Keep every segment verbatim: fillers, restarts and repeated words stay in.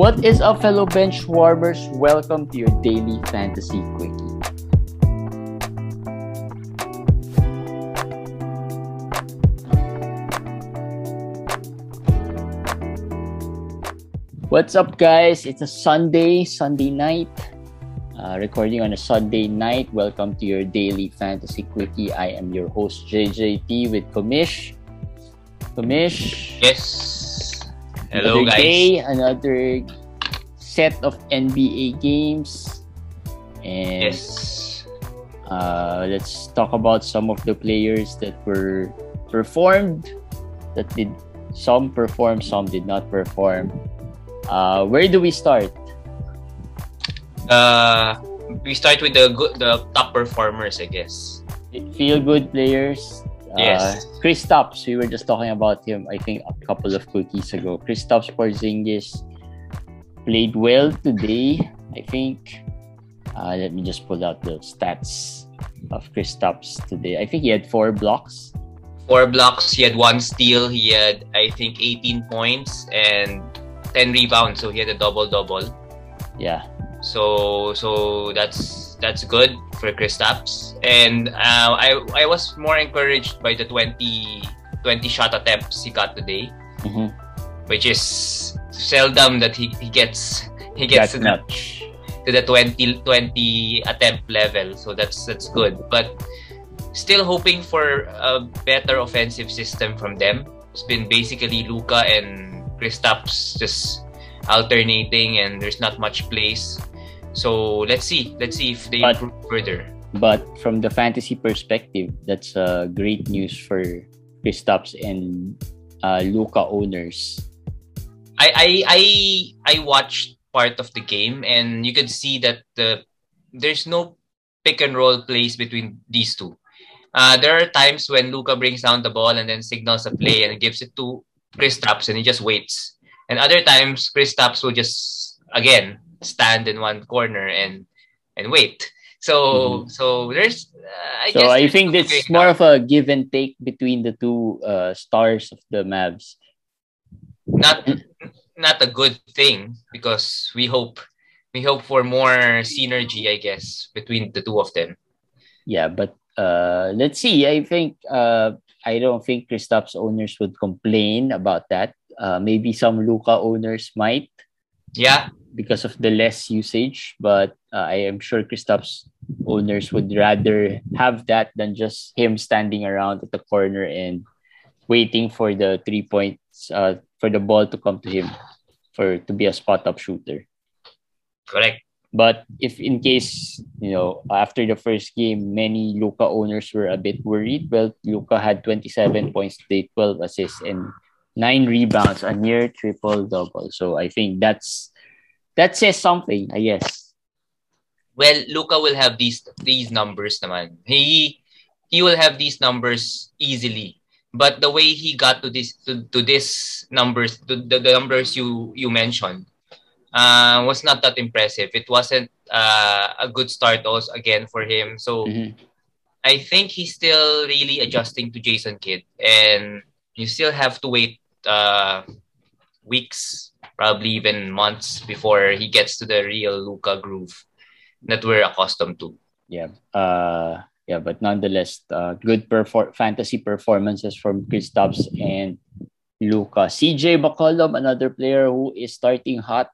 What is up, fellow bench warmers? Welcome to your daily fantasy quickie. What's up, guys? It's a Sunday, Sunday night. Uh, recording on a Sunday night. Welcome to your daily fantasy quickie. I am your host J J T with Kumish. Kumish. Yes. Hello, another guys. Day, another set of N B A games. And yes. Uh, let's talk about some of the players that were performed. That did some perform, some did not perform. Uh, where do we start? Uh, we start with the good, the top performers, I guess. Feel good players. Yes. Uh, Kristaps, we were just talking about him, I think, a couple of quickies ago. Kristaps Porzingis played well today, I think. Uh, let me just pull out the stats of Kristaps today. I think he had four blocks. Four blocks, he had one steal, he had, I think, eighteen points and ten rebounds, so he had a double-double. Yeah. So so that's that's good for Kristaps, and uh, I I was more encouraged by the twenty, twenty shot attempts he got today, mm-hmm. which is seldom that he, he gets he gets to the, to the twenty, twenty attempt level. So that's that's good, but still hoping for a better offensive system from them. It's been basically Luka and Kristaps just alternating, and there's not much place. So let's see, let's see if they but, improve further. But from the fantasy perspective, that's uh, great news for Kristaps and uh, Luka owners. I, I I I watched part of the game, and you could see that the, there's no pick and roll plays between these two. Uh, there are times when Luka brings down the ball and then signals a play and gives it to Kristaps, and he just waits. And other times, Kristaps will just again stand in one corner and and wait. So, mm-hmm. so there's. Uh, I so guess I think this is more of a give and take between the two uh, stars of the Mavs. Not, not a good thing, because we hope, we hope for more synergy, I guess, between the two of them. Yeah, but uh, let's see. I think uh, I don't think Kristaps owners would complain about that. Uh, maybe some Luka owners might, yeah, because of the less usage. But uh, I am sure Kristaps owners would rather have that than just him standing around at the corner and waiting for the three points, uh, for the ball to come to him, for to be a spot up shooter. Correct. But if in case, you know, after the first game, many Luka owners were a bit worried. Well, Luka had twenty-seven points, today, twelve assists, and nine rebounds, a near triple-double. So I think that's that says something, I guess. Well, Luka will have these these numbers naman. He he will have these numbers easily. But the way he got to this to, to this numbers, to the, the numbers you, you mentioned, uh, was not that impressive. It wasn't uh, a good start also again for him. So mm-hmm. I think he's still really adjusting to Jason Kidd, and you still have to wait uh, weeks, probably even months, before he gets to the real Luka groove that we're accustomed to. Yeah, uh, yeah, but nonetheless, uh, good perfor- fantasy performances from Kristaps and Luka. C J McCollum, another player who is starting hot,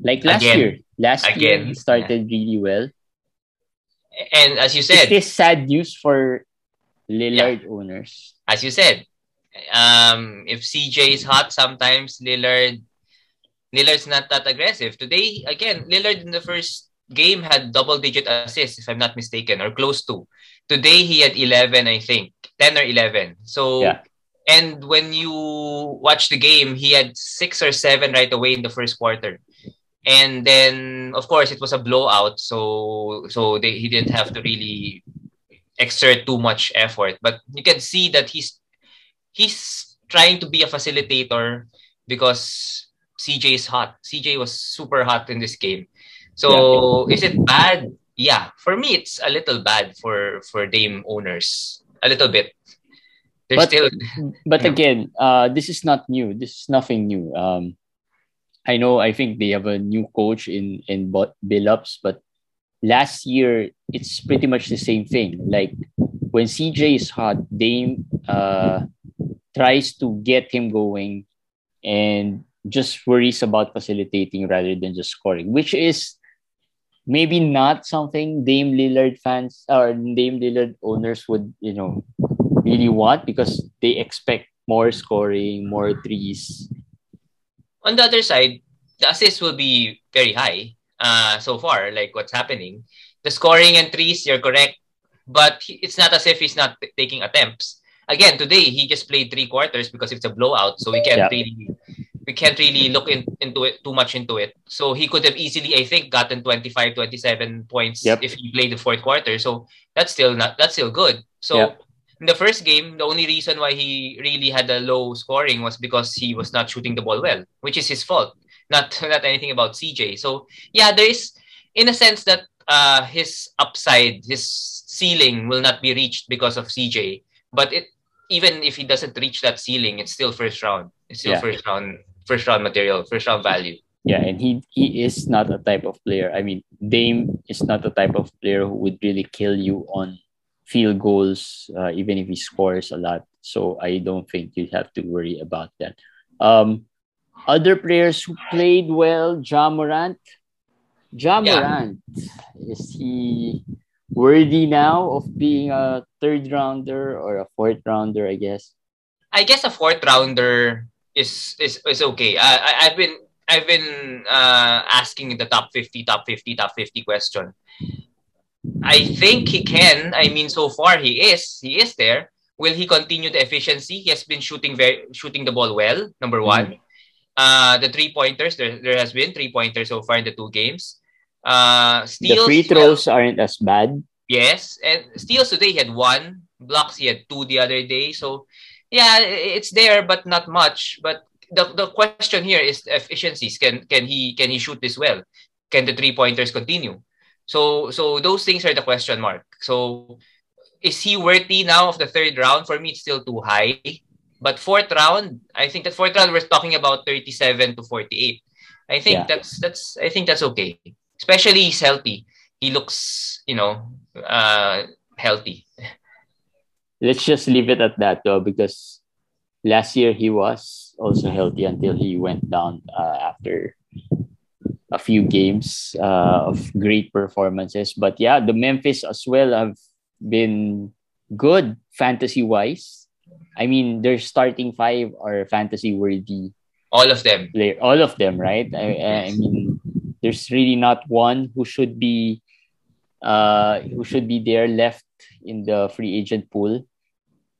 like last Again. year. Last Again. year he started yeah. really well. And as you said, is this sad news for Lillard yeah. owners? As you said. Um, if C J is hot, sometimes Lillard, Lillard's not that aggressive. Today, again, Lillard in the first game had double-digit assists, if I'm not mistaken, or close to. Today, he had eleven, I think, ten or eleven. So, yeah. And when you watch the game, he had six or seven right away in the first quarter. And then, of course, it was a blowout, so so they, he didn't have to really exert too much effort. But you can see that he's He's trying to be a facilitator because C J is hot. C J was super hot in this game. So yeah. Is it bad? Yeah. For me, it's a little bad for, for Dame owners. A little bit. They're but still, but again, uh, this is not new. This is nothing new. Um, I know, I think they have a new coach in, in Billups, but last year, it's pretty much the same thing. Like, when C J is hot, Dame uh, tries to get him going and just worries about facilitating rather than just scoring, which is maybe not something Dame Lillard fans or Dame Lillard owners would, you know, really want, because they expect more scoring, more threes. On the other side, the assists will be very high. Uh, so far, like what's happening, the scoring and threes, you're correct, but he, it's not as if he's not t- taking attempts. Again, today he just played three quarters because it's a blowout, so we can't yeah. really, we can't really look in, into it too much into it. So he could have easily, I think, gotten twenty-five, twenty-seven points yep. if he played the fourth quarter. So that's still not that's still good. So yep. in the first game, the only reason why he really had a low scoring was because he was not shooting the ball well, which is his fault. Not not anything about C J. So yeah, there is, in a sense, that uh, his upside, his ceiling will not be reached because of C J. But it, even if he doesn't reach that ceiling, it's still first round. It's still yeah. first round, first round material, first round value. Yeah, and he he is not a type of player. I mean, Dame is not a type of player who would really kill you on field goals, uh, even if he scores a lot. So I don't think you have to worry about that. Um, Other players who played well, Ja Morant. Ja Morant, yeah. Is he worthy now of being a third rounder or a fourth rounder, I guess? I guess a fourth rounder is is, is okay. Uh, I, I've been I've been uh, asking the top fifty, top fifty, top fifty question. I think he can. I mean, so far he is. He is there. Will he continue the efficiency? He has been shooting very shooting the ball well, number one. Mm-hmm. Uh, the three pointers, there, there has been three pointers so far in the two games. Uh, steals, the free throws well, aren't as bad. Yes, and steals today he had one, blocks he had two the other day. So yeah, it's there but not much. But the the question here is efficiencies. Can can he can he shoot this well? Can the three pointers continue? So so those things are the question mark. So is he worthy now of the third round? For me, it's still too high. But fourth round, I think that fourth round we're talking about thirty-seven to forty-eight. I think yeah. that's that's I think that's okay. Especially he's healthy. He looks, you know, uh, healthy. Let's just leave it at that, though, because last year he was also healthy until he went down uh, after a few games uh, of great performances. But yeah, the Memphis as well have been good fantasy-wise. I mean, their starting five are fantasy-worthy. All of them. Player. All of them, right? I, I mean, there's really not one who should be uh, who should be there left in the free agent pool.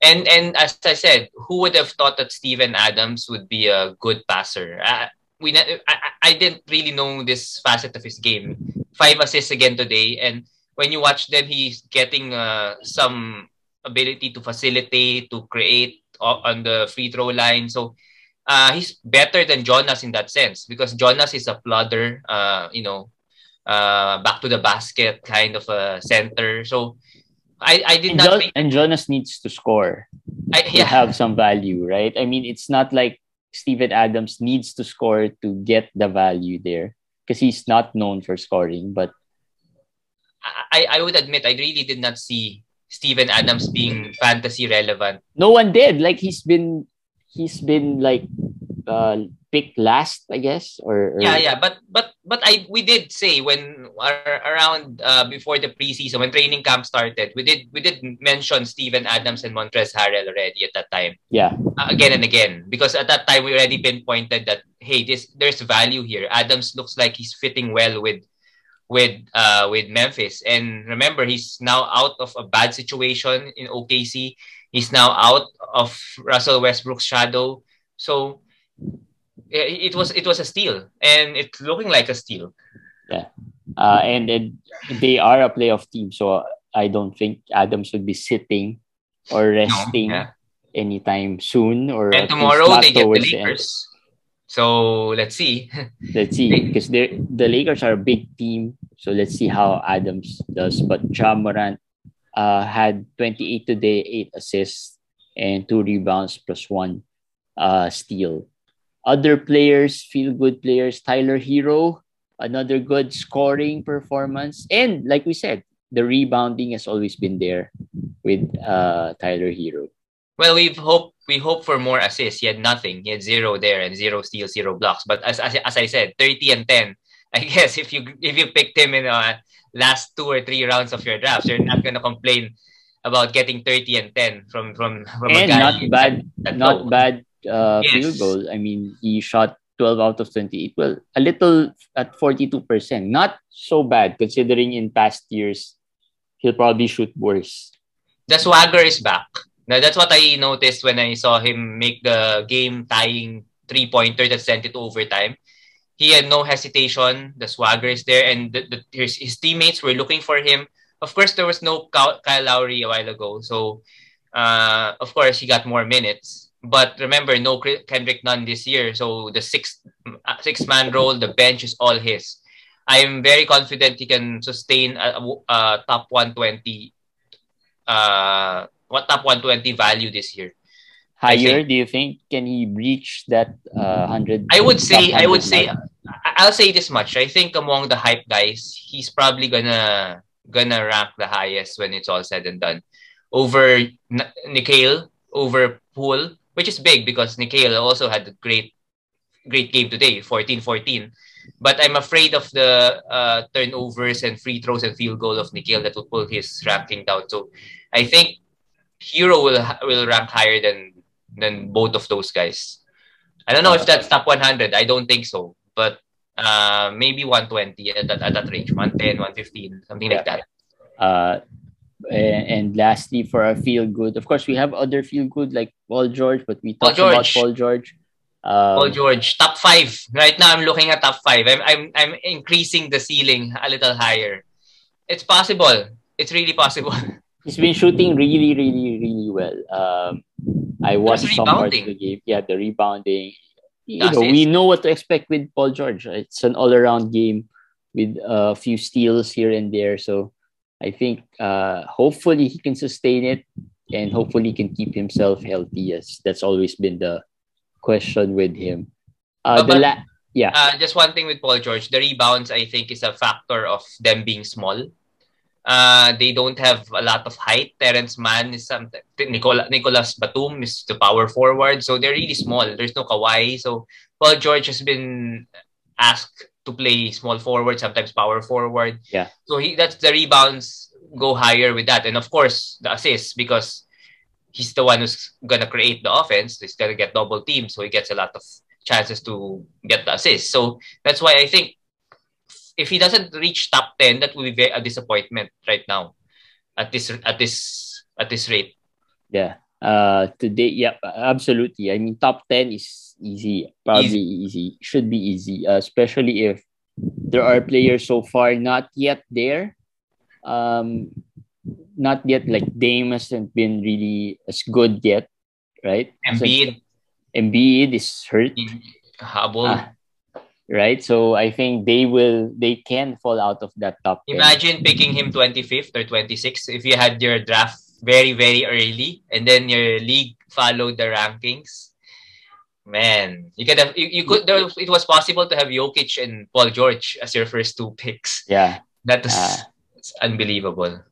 And and as I said, who would have thought that Steven Adams would be a good passer? Uh, we I, I didn't really know this facet of his game. Five assists again today. And when you watch them, he's getting uh, some... ability to facilitate, to create on the free throw line. So uh, he's better than Jonas in that sense, because Jonas is a plodder, uh, you know, uh, back to the basket kind of a center. So I, I did and not jo- think... And Jonas needs to score I, yeah. to have some value, right? I mean, it's not like Steven Adams needs to score to get the value there, because he's not known for scoring. But I, I would admit, I really did not see Steven Adams being fantasy relevant. No one did. Like he's been, he's been like uh, picked last, I guess. Or, or yeah, yeah. But but but I we did say when uh, around uh, before the preseason, when training camp started, we did we did mention Steven Adams and Montrezl Harrell already at that time. Yeah, uh, again and again, because at that time we already pinpointed that hey, this there's value here. Adams looks like he's fitting well with. with uh with Memphis, and remember he's now out of a bad situation in O K C. He's now out of Russell Westbrook's shadow, so it was it was a steal, and it's looking like a steal. Yeah, uh, and, and they are a playoff team, so I don't think Adams would be sitting or resting no, yeah. anytime soon. Or and tomorrow they get the Lakers. The So let's see. Let's see, because the Lakers are a big team. So let's see how Adams does. But Ja Morant uh, had twenty-eight today, eight assists, and two rebounds plus one uh, steal. Other players, feel-good players, Tyler Hero, another good scoring performance. And like we said, the rebounding has always been there with uh, Tyler Hero. Well, we've hoped, we hope for more assists. He had nothing. He had zero there and zero steals, zero blocks. But as as, as I said, thirty and ten. I guess if you if you picked him in the last two or three rounds of your drafts, you're not going to complain about getting thirty and ten from from, from and a guy. Not bad, that not goal. bad uh, yes. field goal. I mean, he shot twelve out of twenty-eight. Well, a little at forty-two percent. Not so bad considering in past years, he'll probably shoot worse. The swagger is back. Now, that's what I noticed when I saw him make the game-tying three-pointer that sent it to overtime. He had no hesitation. The swagger is there. And the, the, his, his teammates were looking for him. Of course, there was no Kyle Lowry a while ago. So, uh, of course, he got more minutes. But remember, no Kendrick Nunn this year. So, the sixth, six-man role, the bench is all his. I am very confident he can sustain a, a top one twenty uh What top one twenty value this year? Higher, do you think? Can he breach that uh, one hundred? I would say, I would say, I'll say this much. I think among the hype guys, he's probably gonna gonna rank the highest when it's all said and done, over N- Nikhil, over Poole, which is big because Nikhil also had a great, great game today, fourteen fourteen. But I'm afraid of the uh, turnovers and free throws and field goal of Nikhil that will pull his ranking down. So I think Hero will will rank higher than than both of those guys. I don't know if that's top one hundred. I don't think so. But uh, maybe one twenty at that, at that range. one ten, one fifteen, something yeah. like that. Uh, and, and lastly, for our feel-good, of course, we have other feel-good like Paul George, but we talked Paul about Paul George. Um, Paul George, top five. Right now, I'm looking at top five. I'm, I'm, I'm increasing the ceiling a little higher. It's possible. It's really possible. He's been shooting really, really, really well. Um, I watched some parts of the game. Yeah, the rebounding. You know, we know what to expect with Paul George. It's an all-around game with a few steals here and there. So I think uh, hopefully he can sustain it and hopefully he can keep himself healthy. Yes, that's always been the question with him. Uh, the la- yeah. Uh, just one thing with Paul George. The rebounds, I think, is a factor of them being small. Uh, they don't have a lot of height. Terrence Mann is something. Nicola, Nicolas Batum is the power forward. So they're really small. There's no Kawhi. So Paul George has been asked to play small forward, sometimes power forward. Yeah. So he that's the rebounds go higher with that. And of course, the assists because he's the one who's going to create the offense. He's going to get double teamed. So he gets a lot of chances to get the assists. So that's why I think if he doesn't reach top ten, that will be a disappointment right now, at this at this at this rate. Yeah. Uh. Today. Yeah. Absolutely. I mean, top ten is easy. Probably easy. easy. Should be easy. Uh, especially if there are players so far not yet there. Um. Not yet. Like Dame hasn't been really as good yet, right? Embiid. Embiid is hurt. Hubble. Uh, Right, so I think they will, they can fall out of that top. Imagine end. Picking him twenty-fifth or twenty-sixth if you had your draft very, very early, and then your league followed the rankings. Man, you could have, you, you could. There, it was possible to have Jokic and Paul George as your first two picks. Yeah, that was uh, it's unbelievable.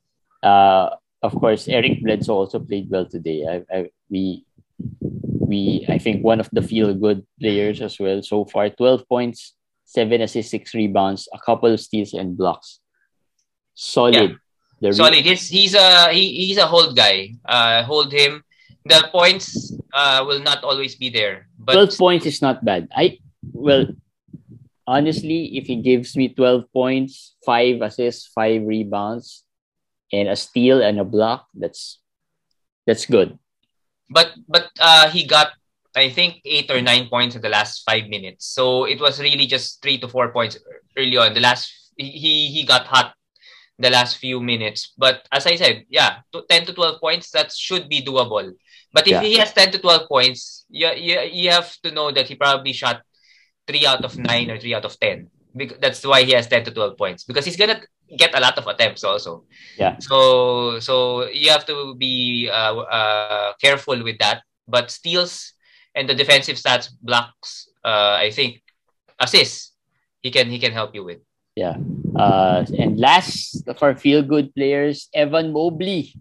Uh, of course, Eric Bledsoe also played well today. I, I we. We, I think, one of the feel-good players as well so far. twelve points, seven assists, six rebounds, a couple of steals and blocks. Solid. Yeah. Re- Solid. He's, he's, a, he, he's a hold guy. Uh, hold him. The points uh, will not always be there. But twelve points is not bad. I Well, honestly, if he gives me twelve points, five assists, five rebounds, and a steal and a block, that's that's good. But but uh, he got, I think, eight or nine points in the last five minutes. So it was really just three to four points early on. The last he he got hot the last few minutes. But as I said, yeah, ten to twelve points that should be doable. But if yeah. he has ten to twelve points, you, you you have to know that he probably shot three out of nine or three out of ten. That's why he has ten to twelve points because he's gonna get a lot of attempts also. Yeah. So so you have to be uh, uh, careful with that. But steals, And the defensive stats, blocks, uh, I think, assists, he can he can help you with. Yeah. Uh, and last, for feel-good players, Evan Mobley.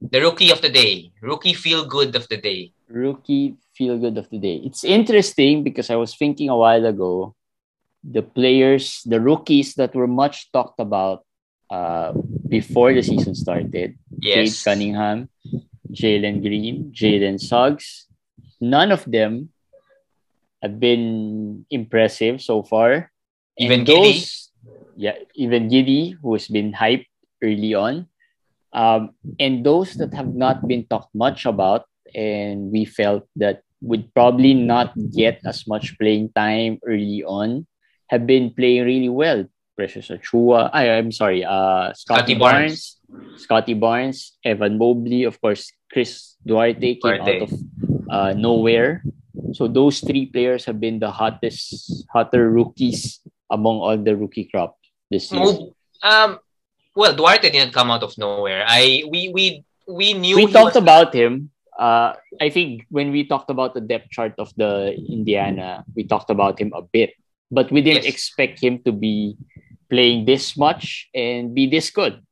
The rookie of the day. Rookie feel-good of the day. Rookie feel-good of the day. It's interesting because I was thinking a while ago, the players, the rookies that were much talked about uh, before the season started. Yes. Cade Cunningham, Jalen Green, Jalen Suggs. None of them have been impressive so far. Even Giddy. Yeah, even Giddy, who's been hyped early on. Um, and those that have not been talked much about and we felt that would probably not get as much playing time early on have been playing really well. Precious Achiuwa, I, I'm sorry, uh, Scotty, Scotty Barnes, Barnes, Scotty Barnes, Evan Mobley, of course, Chris Duarte came Duarte. out of uh, nowhere. So those three players have been the hottest, hotter rookies among all the rookie crop this season. Um, well, Duarte didn't come out of nowhere. I we we we knew we talked was... about him. Uh, I think when we talked about the depth chart of the Indiana, we talked about him a bit, but we didn't yes. expect him to be playing this much and be this good.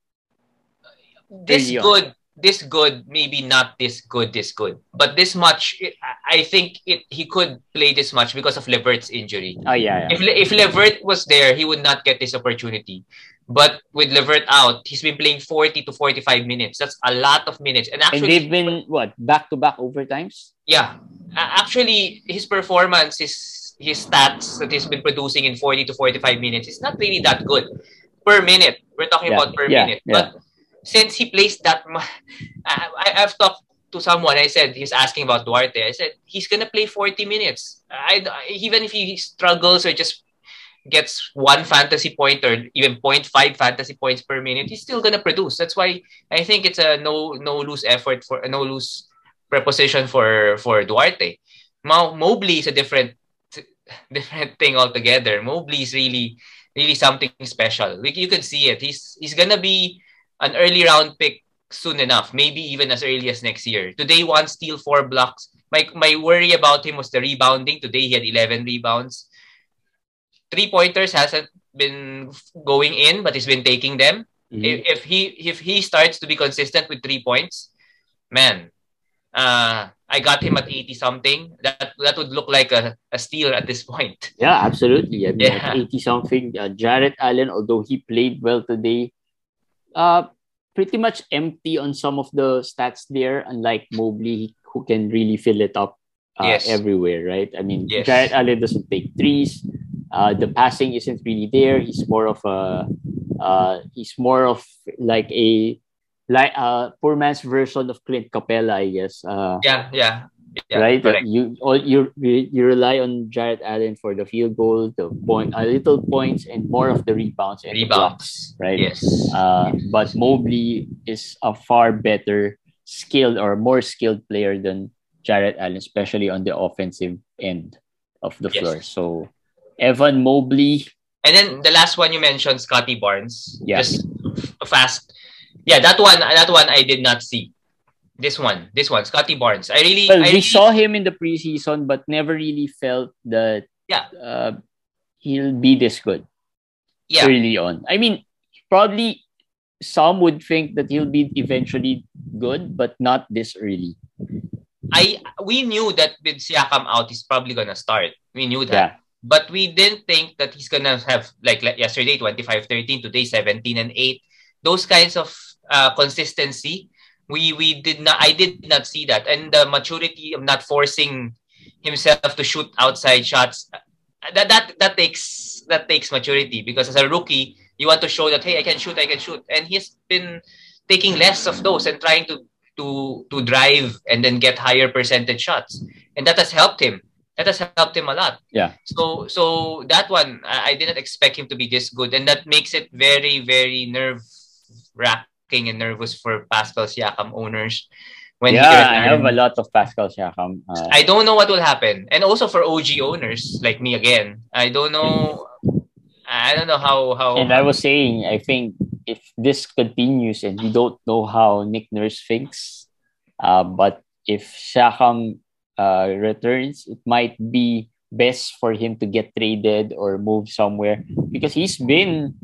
This Early good. On. This good, maybe not this good, this good. But this much, it, I think it he could play this much because of Levert's injury. Oh, yeah, yeah. If, if Levert was there, he would not get this opportunity. But with Levert out, he's been playing forty to forty-five minutes. That's a lot of minutes. And actually, and they've been, what, back-to-back overtimes? Yeah. Actually, his performance, his, his stats that he's been producing in forty to forty-five minutes, it's not really that good. Per minute. We're talking yeah, about per yeah, minute. Yeah. But since he plays that much, I, I've talked to someone. I said, he's asking about Duarte. I said, he's going to play forty minutes. I, even if he struggles or just gets one fantasy point or even zero point five fantasy points per minute, he's still going to produce. That's why I think it's a no no lose effort, for a no lose preposition for, for Duarte. Mo- Mobley is a different, different thing altogether. Mobley is really, really something special. Like, you can see it. He's, he's going to be an early round pick soon enough, maybe even as early as next year. Today, one steal, four blocks. My my worry about him was the rebounding. Today, he had eleven rebounds. Three-pointers hasn't been going in, but he's been taking them. Mm-hmm. If, if he if he starts to be consistent with three points, man, uh, I got him at eighty-something. That that would look like a, a steal at this point. Yeah, absolutely. I mean, yeah. At eighty-something, uh, Jarrett Allen, although he played well today, Uh, pretty much empty on some of the stats there, unlike Mobley, who can really fill it up uh, yes. everywhere, right? I mean, yes. Jarrett Allen doesn't take threes. Uh, the passing isn't really there. He's more of a, uh, he's more of like a, like a poor man's version of Clint Capella, I guess. Uh, yeah, yeah, yeah. Right. Correct. You all you you rely on Jarrett Allen for the field goal, the point, a little points, and more of the rebounds and rebounds. The blocks, right. Yes. Uh, but Mobley is a far better skilled or more skilled player than Jarrett Allen, especially on the offensive end of the yes. floor. So. Evan Mobley. And then the last one you mentioned, Scotty Barnes. Yeah. Just fast. Yeah, that one that one I did not see. This one. This one, Scotty Barnes. I really... Well, I we really... saw him in the preseason but never really felt that yeah. uh, he'll be this good yeah. early on. I mean, probably some would think that he'll be eventually good but not this early. I We knew that with Siakam out, he's probably gonna start. We knew that. Yeah. But we didn't think that he's going to have, like, like yesterday, twenty-five thirteen, today, seventeen and eight. Those kinds of uh, consistency, we we did not, I did not see that. And the maturity of not forcing himself to shoot outside shots, that that that takes that takes maturity. Because as a rookie, you want to show that, hey, I can shoot, I can shoot. And he's been taking less of those and trying to, to, to drive and then get higher percentage shots. And that has helped him. That has helped him a lot. Yeah. So so that one, I, I didn't expect him to be this good. And that makes it very, very nerve-wracking and nervous for Pascal Siakam owners. When yeah, I have a lot of Pascal Siakam. Uh, I don't know what will happen. And also for O G owners, like me again, I don't know. I don't know how... how and I was saying, I think if this continues and we don't know how Nick Nurse thinks, uh, but if Siakam uh, returns, it might be best for him to get traded or move somewhere, because he's been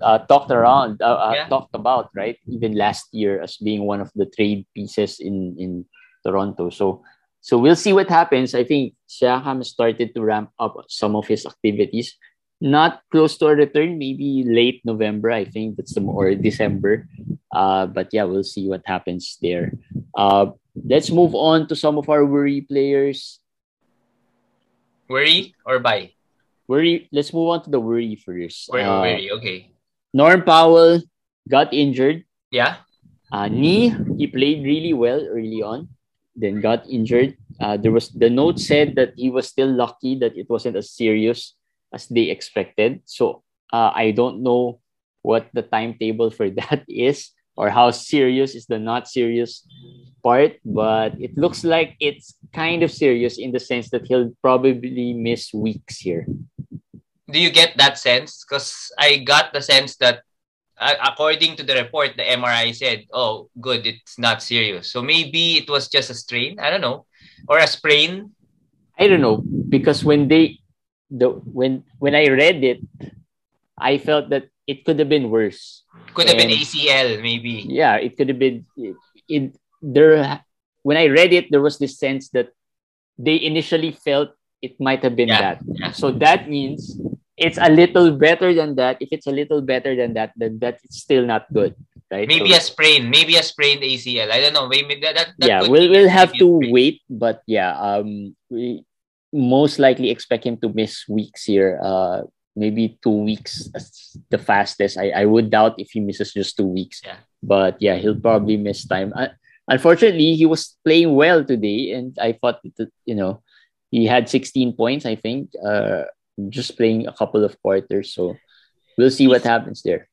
uh, talked around, uh, yeah. uh, talked about, right? Even last year as being one of the trade pieces in, in Toronto. So, so we'll see what happens. I think Siakam started to ramp up some of his activities. Not close to a return, maybe late November, I think that's the or December. Uh, but yeah, we'll see what happens there. Uh, let's move on to some of our worry players. Worry or buy? Worry. Let's move on to the worry first. Worry, uh, worry. Okay. Norm Powell got injured. Yeah. Uh, knee. He played really well early on, then got injured. Uh, there was the note said that he was still lucky that it wasn't as serious as they expected. So uh, I don't know what the timetable for that is or how serious is the not serious part, but it looks like it's kind of serious in the sense that he'll probably miss weeks here. Do you get that sense? Because I got the sense that uh, according to the report, the M R I said, oh, good, it's not serious. So maybe it was just a strain, I don't know, or a sprain. I don't know, because when they... The when when I read it, I felt that it could have been worse. Could have and, been A C L, maybe. Yeah, it could have been. It, it there when I read it, there was this sense that they initially felt it might have been yeah, that. Yeah. So that means it's a little better than that. If it's a little better than that, then that it's still not good, right? Maybe so, a sprain, maybe a sprained A C L. I don't know. Maybe that. that, that yeah, we'll we'll have to sprain. wait, but yeah, um, we. most likely expect him to miss weeks here. Uh, maybe two weeks as the fastest. I, I would doubt if he misses just two weeks. Yeah. But yeah, he'll probably miss time. Uh, unfortunately, he was playing well today, and I thought that, you know, he had sixteen points, I think, uh, just playing a couple of quarters. So we'll see what happens there.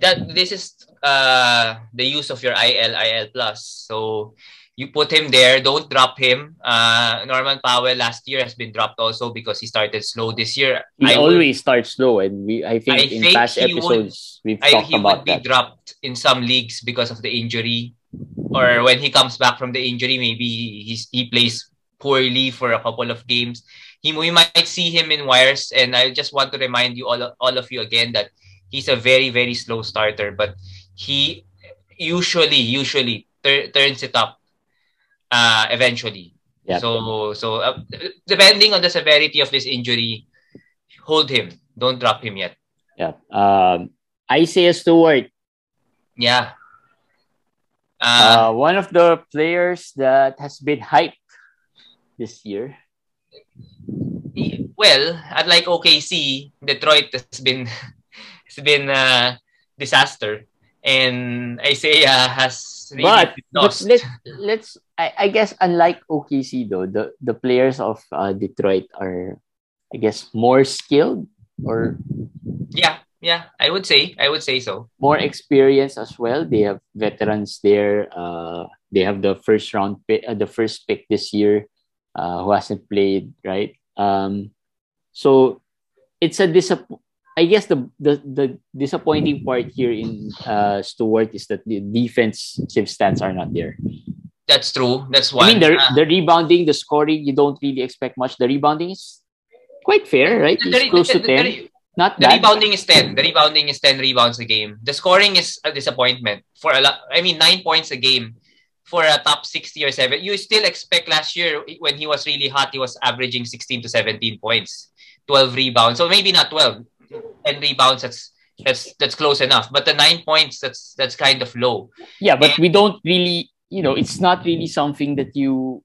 That this is uh the use of your I L I L plus. So you put him there. Don't drop him. Uh, Norman Powell last year has been dropped also because he started slow this year. He I always would, starts slow, and we I think I in think past episodes would, we've I, talked about that. He would be that. dropped in some leagues because of the injury, or when he comes back from the injury, maybe he's, he plays poorly for a couple of games. He we might see him in wires, and I just want to remind you all all of you again that he's a very very slow starter, but he usually usually ter- turns it up. Uh, eventually, yeah. so so uh, depending on the severity of this injury, hold him. Don't drop him yet. Yeah. Um. Isaiah Stewart. Yeah. Uh, uh. One of the players that has been hyped this year. He, well, unlike O K C, Detroit has been it's been a disaster, and Isaiah has really but, been lost. But let's let's. I, I guess unlike O K C though, the, the players of uh, Detroit are, I guess, more skilled or yeah, yeah, I would say, I would say so. More experience as well. They have veterans there. Uh, they have the first round pick, uh, the first pick this year, uh, who hasn't played, right? Um, so it's a disapp- I guess the, the the disappointing part here in uh, Stewart is that the defensive stats are not there. That's true. That's why. I mean, the, uh, the rebounding, the scoring, you don't really expect much. The rebounding is quite fair, right? It's the, close the, to the, ten. The, Not the bad. rebounding is ten. The rebounding is ten rebounds a game. The scoring is a disappointment. For a lot, I mean, nine points a game for a top sixty or seven. You still expect last year when he was really hot, he was averaging sixteen to seventeen points, twelve rebounds. So maybe not twelve, ten rebounds. That's that's that's close enough. But the nine points, that's that's kind of low. Yeah, but and, we don't really. You know, it's not really something that you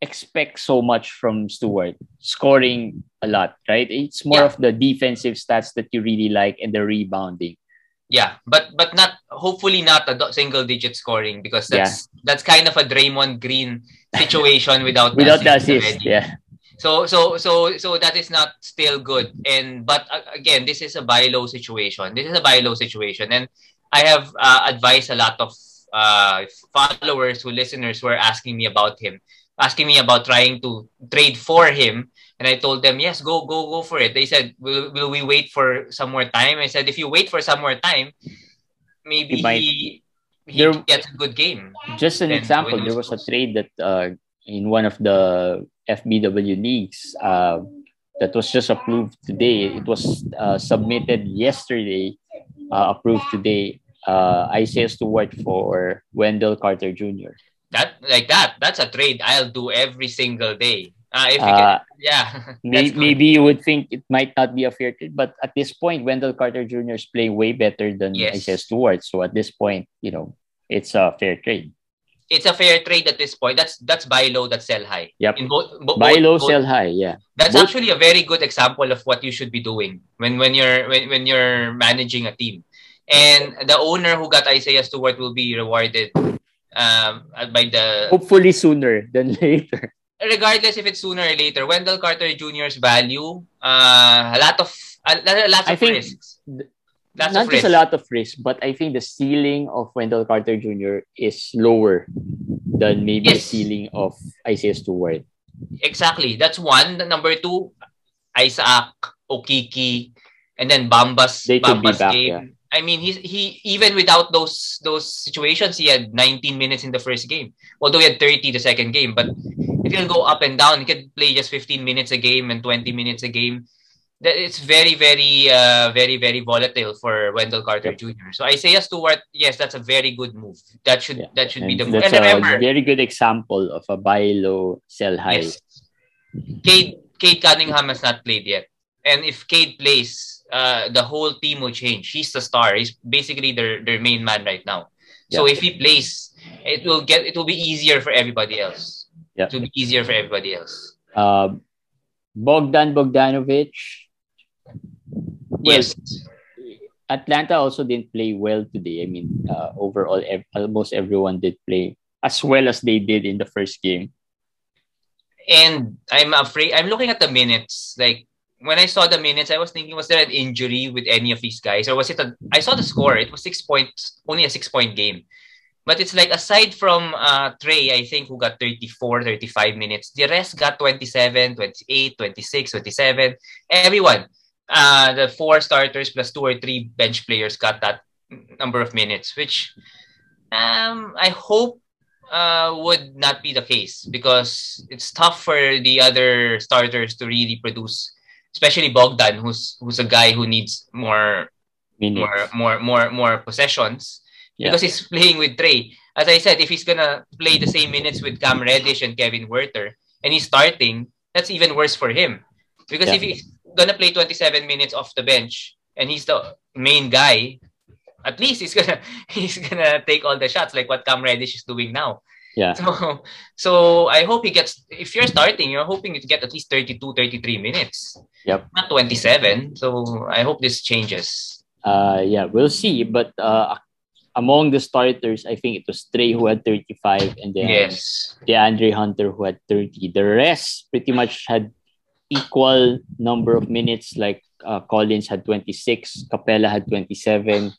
expect so much from Stewart. Scoring a lot, right? It's more yeah. of the defensive stats that you really like and the rebounding. Yeah, but but not hopefully not a single digit scoring because that's yeah. that's kind of a Draymond Green situation without without the assist. Yeah. So so so so that is not still good. And but uh, again, this is a buy low situation. This is a buy low situation, and I have uh, advised a lot of. Uh, followers who listeners were asking me about him, asking me about trying to trade for him, and I told them yes, go go go for it. They said, will, will we wait for some more time? I said, if you wait for some more time, maybe he might. he, he there, gets a good game. Just an then example, there was a trade that uh, in one of the F B W leagues uh, that was just approved today. It was uh, submitted yesterday, uh, approved today. Uh, Isaiah Stewart for Wendell Carter Junior That like that. That's a trade I'll do every single day. Uh, if you uh, can, yeah. may, maybe you would think it might not be a fair trade, but at this point, Wendell Carter Junior is playing way better than yes. Isaiah Stewart. So at this point, you know, it's a fair trade. It's a fair trade at this point. That's that's buy low, that's sell high. Yep. In both, bo- buy low, both, sell high. Yeah. That's both. Actually a very good example of what you should be doing when when you're when, when you're managing a team. And the owner who got Isaiah Stewart will be rewarded um, by the hopefully sooner than later. Regardless if it's sooner or later, Wendell Carter Junior's value, uh, a lot of a lot of I think risks. Th- That's not just a lot of risk, but I think the ceiling of Wendell Carter Junior is lower than maybe yes. the ceiling of Isaiah Stewart. Exactly. That's one. Number two, Isaac, Okiki, and then Bamba's, they Bamba's could be back, game. Yeah. I mean, he's, he even without those those situations, he had nineteen minutes in the first game. Although he had thirty the second game, but it can go up and down. He can play just fifteen minutes a game and twenty minutes a game. It's very, very, uh, very, very volatile for Wendell Carter yep. Junior So Isaiah Stewart, yes, that's a very good move. That should yeah. that should and be the move. That's and remember, a very good example of a buy low, sell high. Yes. Cade, Cade Cunningham has not played yet. And if Cade plays, uh, the whole team will change. He's the star. He's basically their, their main man right now. Yep. So if he plays, it will get it will be easier for everybody else. Yep. It will be easier for everybody else. Uh, Bogdan Bogdanovich. Well, yes, Atlanta also didn't play well today. I mean, uh, overall, ev- almost everyone did play as well as they did in the first game. And I'm afraid, I'm looking at the minutes. Like, when I saw the minutes, I was thinking, was there an injury with any of these guys? Or was it a, I saw the score. It was six points, only a six-point game. But it's like, aside from uh, Trey, I think, who got thirty-four, thirty-five minutes, the rest got twenty-seven, twenty-eight, twenty-six, twenty-seven, everyone. Uh, the four starters plus two or three bench players got that number of minutes, which um, I hope uh, would not be the case because it's tough for the other starters to really produce, especially Bogdan, who's who's a guy who needs more minutes. more more more more possessions yeah. because he's playing with Trey. As I said, if he's gonna play the same minutes with Cam Reddish and Kevin Werther, and he's starting, that's even worse for him because yeah. if he's gonna play twenty-seven minutes off the bench and he's the main guy, at least he's gonna he's gonna take all the shots like what Cam Reddish is doing now. Yeah. So, so I hope he gets, if you're starting, you're hoping to get at least thirty-two, thirty-three minutes. Yep. Not twenty-seven. So I hope this changes. Uh yeah, we'll see. But uh among the starters, I think it was Trey who had thirty-five and then yes. DeAndre Hunter who had thirty. The rest pretty much had equal number of minutes, like uh, Collins had twenty-six, Capella had twenty-seven,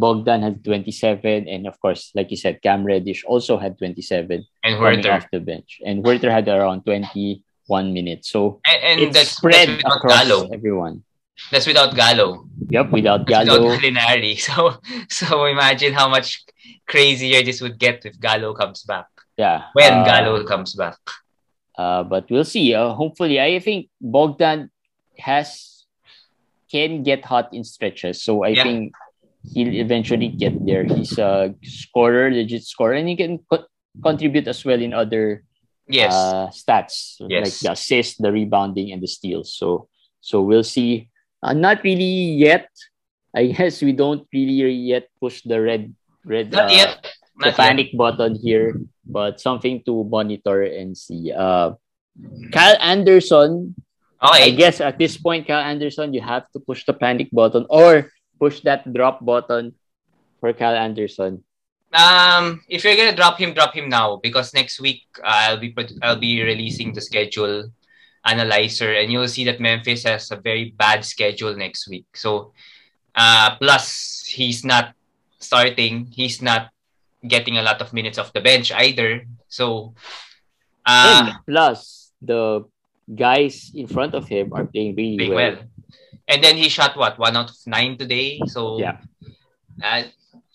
Bogdan had twenty-seven, and of course, like you said, Cam Reddish also had twenty-seven and coming off the bench. And Werther had around twenty-one minutes. So and, and it's that's, spread that's without across Gallo. Everyone. That's without Gallo. Yep, without that's Gallo. Without Gallinari. So, so imagine how much crazier this would get if Gallo comes back. Yeah. When uh, Gallo comes back. Uh, but we'll see. Uh, hopefully, I think Bogdan has can get hot in stretches. So I yeah. think he'll eventually get there. He's a scorer, legit scorer, and he can co- contribute as well in other yes. uh, stats yes. like the assist, the rebounding, and the steals. So so we'll see. Uh, not really yet. I guess we don't really yet push the red red not uh, yet. Not the yet. panic button here. But something to monitor and see. Uh, Kyle Anderson, okay. I guess at this point, Kyle Anderson, you have to push the panic button or push that drop button for Kyle Anderson. Um, if you're gonna drop him, drop him now because next week uh, I'll be put, I'll be releasing the schedule analyzer, and you'll see that Memphis has a very bad schedule next week. So, uh, plus he's not starting. He's not getting a lot of minutes off the bench either. So, uh, and plus the guys in front of him are playing really playing well. well. And then he shot what one out of nine today. So, yeah, uh,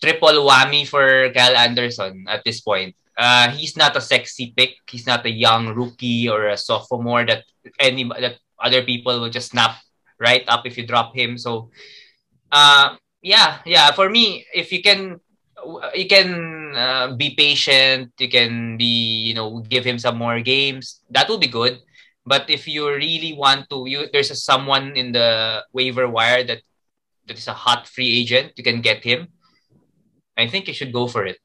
triple whammy for Kyle Anderson at this point. Uh, he's not a sexy pick. He's not a young rookie or a sophomore that any that other people will just snap right up if you drop him. So, uh, yeah, yeah. For me, if you can, you can uh, be patient. You can be, you know, give him some more games. That will be good. But if you really want to, you there's a, someone in the waiver wire that that is a hot free agent. You can get him. I think you should go for it.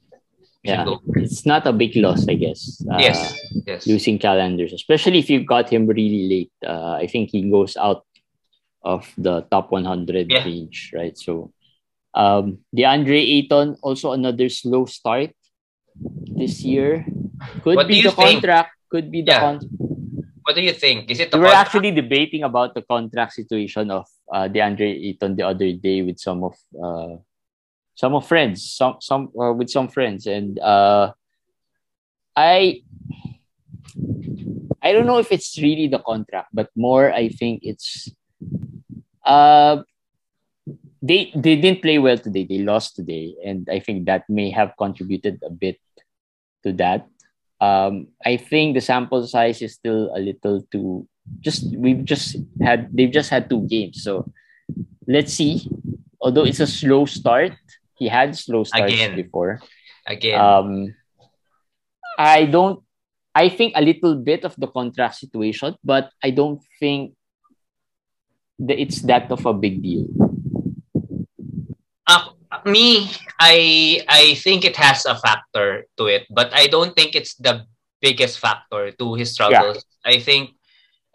Yeah, it's not a big loss, I guess. Uh, yes, yes. Losing Kyle Anderson, especially if you got him really late. Uh, I think he goes out of the top one hundred yeah. range, right? So, um, DeAndre Ayton, also another slow start this year. Could what be the think? contract. Could be the yeah. contract. What do you think? Is it the we were contract? actually debating about the contract situation of uh, DeAndre Ayton the other day with some of... Uh, Some of friends, some some uh, with some friends, and uh, I, I don't know if it's really the contract, but more I think it's, uh, they they didn't play well today. They lost today, and I think that may have contributed a bit to that. Um, I think the sample size is still a little too. Just we've just had they've just had two games, so let's see. Although it's a slow start. He had slow starts Again. before. Again. Um, I don't, I think a little bit of the contract situation, but I don't think that it's that of a big deal. Uh, me, I I think it has a factor to it, but I don't think it's the biggest factor to his struggles. Yeah. I think,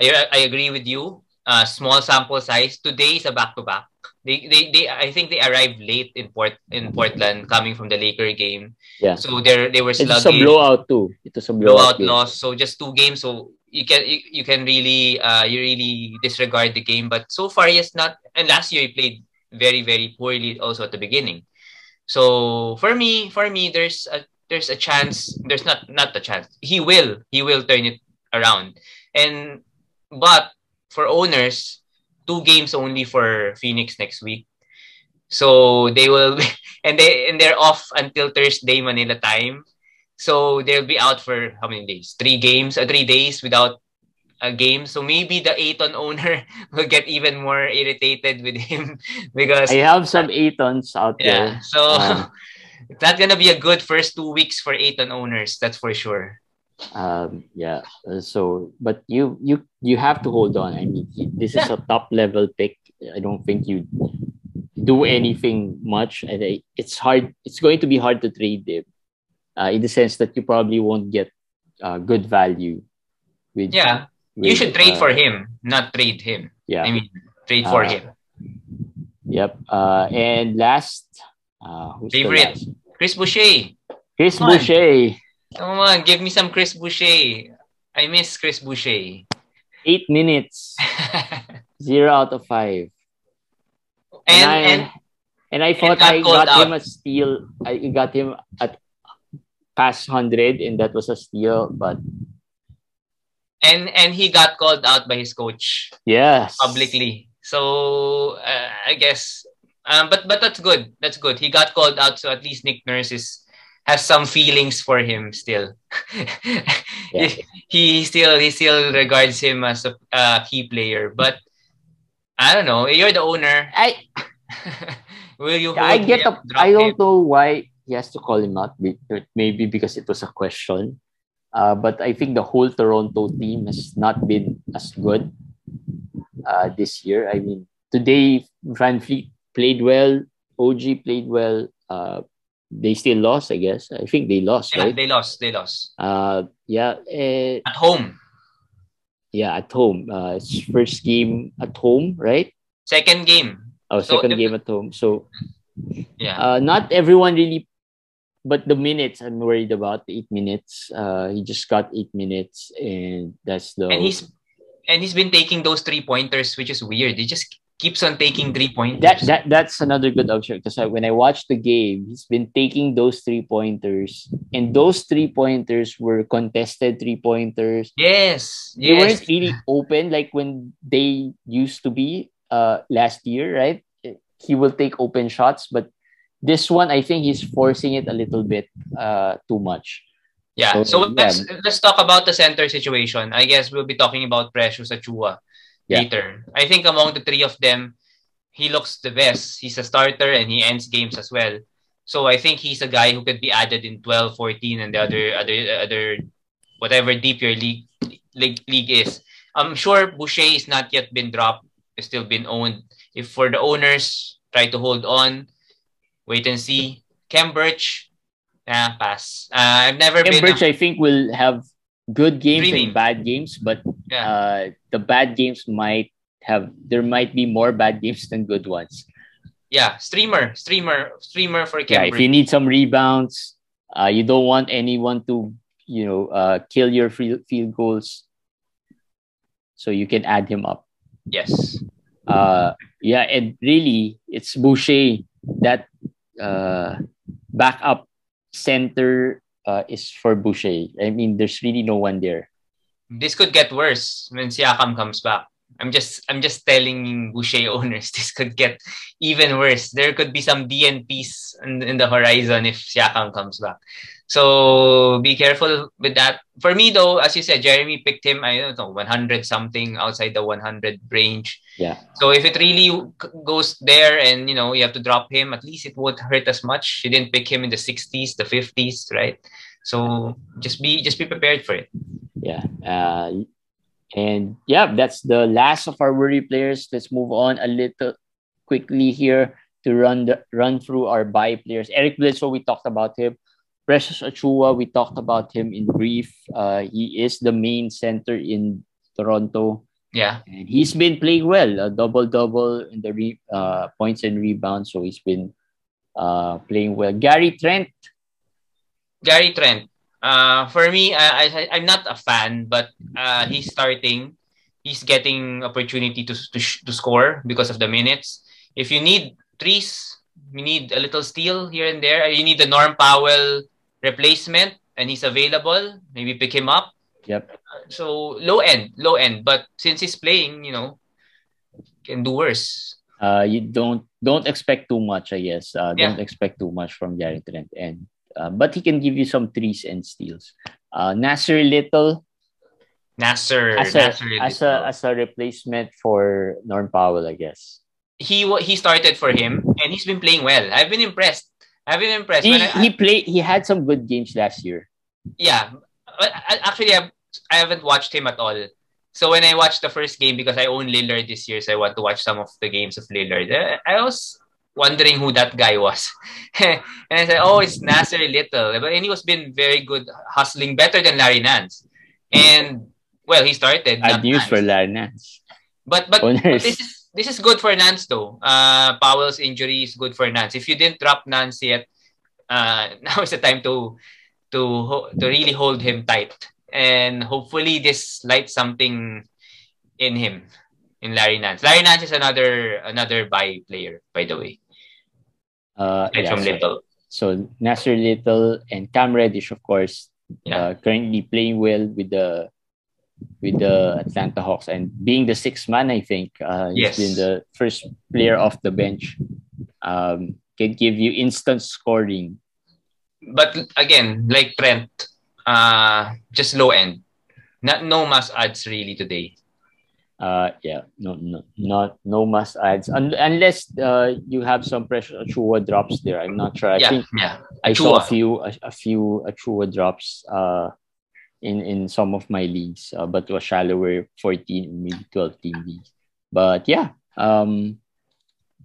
I, I agree with you. Uh, small sample size. Today is a back-to-back. They, they, they. I think they arrived late in Port in Portland, coming from the Laker game. Yeah. So they they were sluggish. It was a blowout too. It was a blowout, blowout loss. So just two games. So you can you, you can really uh you really disregard the game. But so far, yes, not. And last year he played very very poorly also at the beginning. So for me for me there's a there's a chance. There's not not a chance. He will he will turn it around. And but for owners. Two games only for Phoenix next week, so they will and they and they're off until Thursday Manila time, so they'll be out for how many days? Three games, or uh, three days without a game. So maybe the Ayton owner will get even more irritated with him because I have some Aytons out yeah, there. So um, that's gonna be a good first two weeks for Ayton owners. That's for sure. Um. Yeah. So, but you, you, you have to hold on. I mean, this is a top level pick. I don't think you do anything much. I think it's hard. It's going to be hard to trade him, uh, in the sense that you probably won't get uh, good value. With yeah, with, you should trade uh, for him, not trade him. Yeah. I mean, trade for uh, him. Yep. Uh. And last, uh, who's favorite last? Chris Boucher. Chris Come Boucher. On. Come on, give me some Chris Boucher. I miss Chris Boucher. Eight minutes. Zero out of five. And and I, and, and I thought and I got out. him a steal. I got him at past one hundred, and that was a steal. But and and he got called out by his coach. Yes, publicly. So uh, I guess, um, but but that's good. That's good. He got called out, so at least Nick Nurse is. Has some feelings for him still. yeah. He still he still regards him as a uh, key player, but I don't know. You're the owner. I will you? Yeah, I get up, a, I don't him? know why he has to call him out. Maybe because it was a question. Uh, but I think the whole Toronto team has not been as good uh, this year. I mean, today Van Fleet played well. O G played well. Uh, They still lost, I guess. I think they lost, yeah, right? They lost. They lost. Uh, yeah. Uh, at home. Yeah, at home. Uh, it's first game at home, right? Second game. Oh, so second game at home. So, yeah. Uh, not everyone really, but the minutes I'm worried about. Eight minutes. Uh, he just got eight minutes, and that's the. And he's, and he's been taking those three pointers, which is weird. They just. Keeps on taking three pointers. That that that's another good observation because I, when I watched the game, he's been taking those three pointers, and those three pointers were contested three pointers. Yes, yes. They weren't really open like when they used to be. Uh, last year, right? He will take open shots, but this one, I think he's forcing it a little bit. Uh, too much. Yeah. So, so let's yeah. let's talk about the center situation. I guess we'll be talking about Precious Achiuwa yeah. later. I think among the three of them, he looks the best. He's a starter and he ends games as well. So I think he's a guy who could be added in twelve, fourteen, and the other other other whatever deep your league league, league is. I'm sure Boucher is not yet been dropped. It's still been owned. If for the owners, try to hold on, wait and see. Cam Birch, ah, pass. Uh, I've never Cam been. Cam Birch, a- I think, will have good games dreaming. and bad games, but yeah. uh, the bad games might have there might be more bad games than good ones. Yeah, streamer, streamer, streamer for Cambridge. Yeah, if you need some rebounds, uh, you don't want anyone to, you know, uh, kill your field goals. So you can add him up. Yes. Uh, yeah, and really, it's Boucher that uh, backup center uh, is for Boucher. I mean, there's really no one there. This could get worse when Siakam comes back. I'm just I'm just telling Boucher owners this could get even worse. There could be some D N Ps in, in the horizon if Siakam comes back. So be careful with that. For me though, as you said, Jeremy picked him, I don't know, one hundred something, outside the one hundred range. Yeah. So if it really goes there and, you know, you have to drop him, at least it won't hurt as much. You didn't pick him in the sixties, the fifties, right? So just be just be prepared for it. Yeah. Uh And yeah, that's the last of our worry players. Let's move on a little quickly here to run the, run through our buy players. Eric Bledsoe, we talked about him. Precious Achiuwa, we talked about him in brief. Uh, he is the main center in Toronto. Yeah. And he's been playing well, a double-double in the re- uh, points and rebounds. So he's been uh, playing well. Gary Trent. Gary Trent. Uh, for me, I, I, I'm not a fan, but uh, he's starting. He's getting opportunity to to, sh- to score because of the minutes. If you need threes, you need a little steal here and there. You need the Norm Powell replacement, and he's available. Maybe pick him up. Yep. Uh, so low end, low end. But since he's playing, you know, can do worse. Uh, you don't don't expect too much, I guess. Uh, yeah. Don't expect too much from Jarrett Allen. And Uh, but he can give you some threes and steals. Uh, Nassir Little. Nassir. As a, Nassir Little. As, a, as a replacement for Norm Powell, I guess. He he started for him, and he's been playing well. I've been impressed. I've been impressed. He, when I, he, played, he had some good games last year. Yeah. Actually, I haven't watched him at all. So when I watched the first game, because I own Lillard this year, so I want to watch some of the games of Lillard. I was... wondering who that guy was. And I said, oh, it's Nassir Little. But, and he was been very good hustling, better than Larry Nance. And, well, he started. Bad news for Larry Nance. But but, but this is this is good for Nance, though. Uh, Powell's injury is good for Nance. If you didn't drop Nance yet, uh, now is the time to, to, ho- to really hold him tight. And hopefully this lights something in him. In Larry Nance. Larry Nance is another another buy player, by the way. Uh, yeah, from so, Little. So Nassir Little and Cam Reddish, of course, yeah. uh, currently playing well with the with the Atlanta Hawks and being the sixth man. I think uh, he's yes. been the first player off the bench. Um, can give you instant scoring. But again, like Trent, uh, just low end. Not no mass ads really today. Uh, yeah, no, no, not no must adds Un- unless uh, you have some Precious Achiuwa drops there. I'm not sure. I yeah, think yeah. I saw a few a, a few Achiuwa drops uh in, in some of my leagues, uh, but to a shallower fourteen, maybe twelve team league. But yeah, um,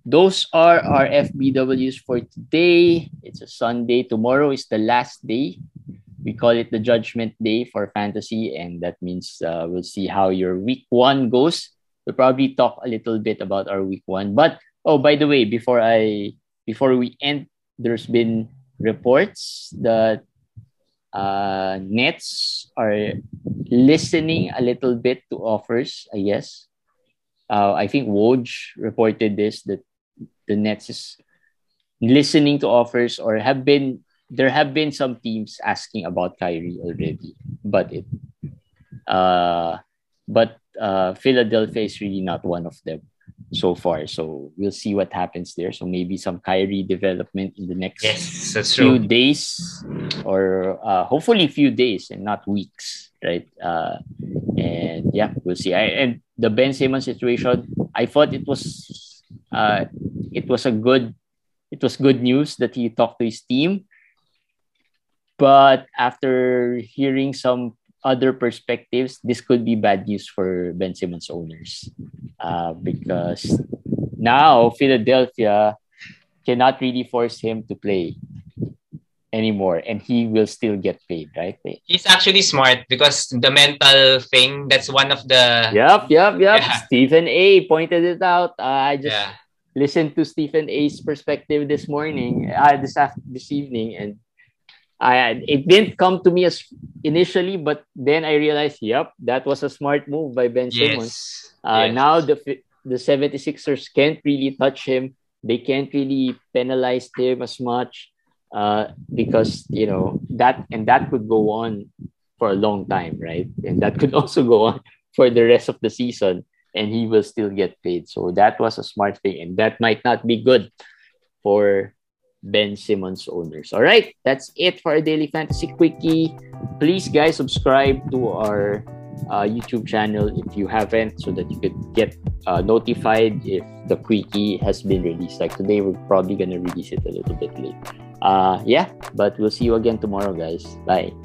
those are our F B Ws for today. It's a Sunday. Tomorrow is the last day. We call it the Judgment Day for fantasy, and that means uh, we'll see how your week one goes. We'll probably talk a little bit about our week one. But oh, by the way, before I before we end, there's been reports that uh, Nets are listening a little bit to offers. I guess uh, I think Woj reported this that the Nets is listening to offers or have been. There have been some teams asking about Kyrie already, but it, uh, but uh, Philadelphia is really not one of them. so far. So we'll see what happens there. So maybe some Kyrie development in the next yes, that's few true. days or uh, hopefully few days and not weeks, right? Uh, and yeah, we'll see. I, and the Ben Simmons situation, I thought it was uh, it was a good it was good news that he talked to his team. But after hearing some other perspectives, this could be bad news for Ben Simmons owners uh, because now Philadelphia cannot really force him to play anymore and he will still get paid, right? He's actually smart because the mental thing, that's one of the... Yep, yep, yep. Yeah. Stephen A. pointed it out. Uh, I just yeah. listened to Stephen A.'s perspective this morning, uh, this, after, this evening and I it didn't come to me as initially, but then I realized, yep, that was a smart move by Ben Simmons. Yes. Uh, yes. Now the the seventy-sixers can't really touch him. They can't really penalize him as much uh, because, you know, that and that could go on for a long time, right? And that could also go on for the rest of the season and he will still get paid. So that was a smart thing and that might not be good for Ben Simmons owners. All right, that's it for our Daily Fantasy Quickie. Please, guys, subscribe to our uh, YouTube channel if you haven't so that you could get uh, notified if the Quickie has been released. Like today, we're probably going to release it a little bit late. Uh, yeah, but we'll see you again tomorrow, guys. Bye.